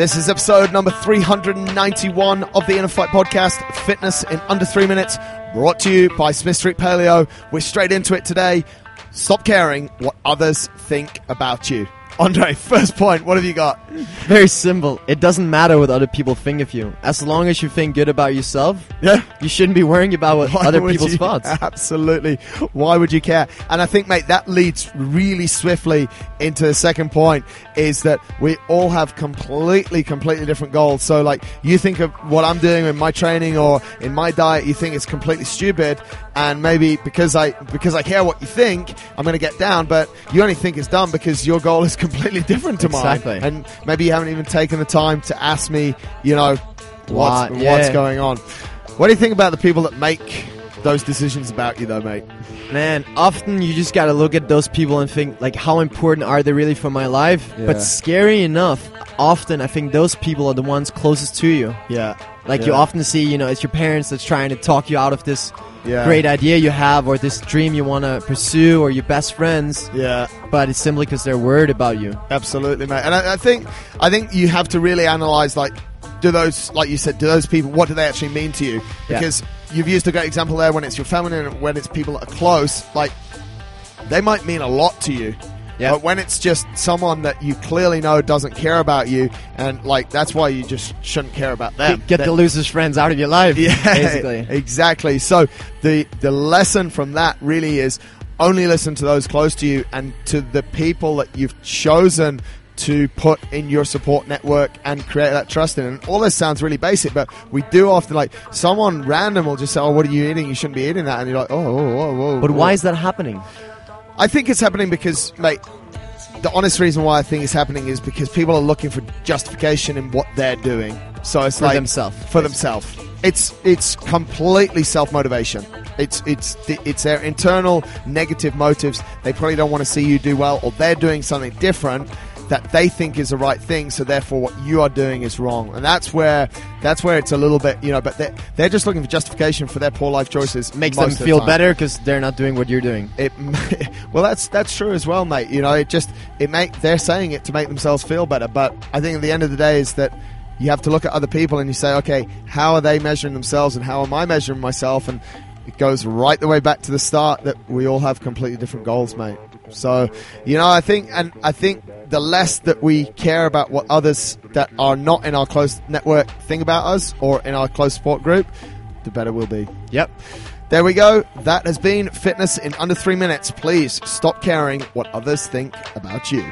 This is episode number 391 of the Inner Fight podcast, Fitness in Under 3 Minutes, brought to you by Smith Street Paleo. We're straight into it today. Stop caring what others think about you. Andre, first point, what have you got? Very simple. It doesn't matter what other people think of you. As long as you think good about yourself, you shouldn't be worrying about what other people's thoughts. Absolutely. Why would you care? And I think, mate, that leads really swiftly into the second point, is that we all have completely different goals. So, like, you think of what I'm doing in my training or in my diet, you think it's completely stupid, and maybe because I care what you think, I'm going to get down, but you only think it's dumb because your goal is completely different to mine. And maybe you haven't even taken the time to ask me, you know, what's going on. What do you think about the people that make those decisions about you though, mate? Man, often you just got to look at those people and think, like, how important are they really for my life? Yeah. But scary enough, often I think those people are the ones closest to you. Yeah. Like, you often see, you know, it's your parents that's trying to talk you out of this great idea you have or this dream you want to pursue, or your best friends. Yeah. But it's simply because they're worried about you. Absolutely, mate. And I think you have to really analyze, like, do those people, what do they actually mean to you? Because you've used a great example there when it's your family and when it's people that are close, like, they might mean a lot to you. Yeah. But when it's just someone that you clearly know doesn't care about you, and, like, that's why you just shouldn't care about them. Get the losers' friends out of your life, basically. Exactly. So the lesson from that really is only listen to those close to you and to the people that you've chosen to put in your support network and create that trust in. And all this sounds really basic, but we do often, like, someone random will just say, oh, what are you eating? You shouldn't be eating that. And you're like, oh. But why is that happening? I think it's happening because, mate, the honest reason why I think it's happening is because people are looking for justification in what they're doing. So it's for themselves. It's completely self-motivation. It's their internal negative motives. They probably don't want to see you do well, or they're doing something different that they think is the right thing, so therefore what you are doing is wrong. And that's where it's a little bit, you know, but they're just looking for justification for their poor life choices. Makes them feel better because they're not doing what you're doing. Well, that's true as well, mate. You know, they're saying it to make themselves feel better. But I think at the end of the day is that you have to look at other people and you say, okay, how are they measuring themselves and how am I measuring myself? And it goes right the way back to the start that we all have completely different goals, mate. So, you know, I think the less that we care about what others that are not in our close network think about us or in our close support group, the better we'll be. Yep. There we go. That has been Fitness in Under 3 Minutes. Please stop caring what others think about you.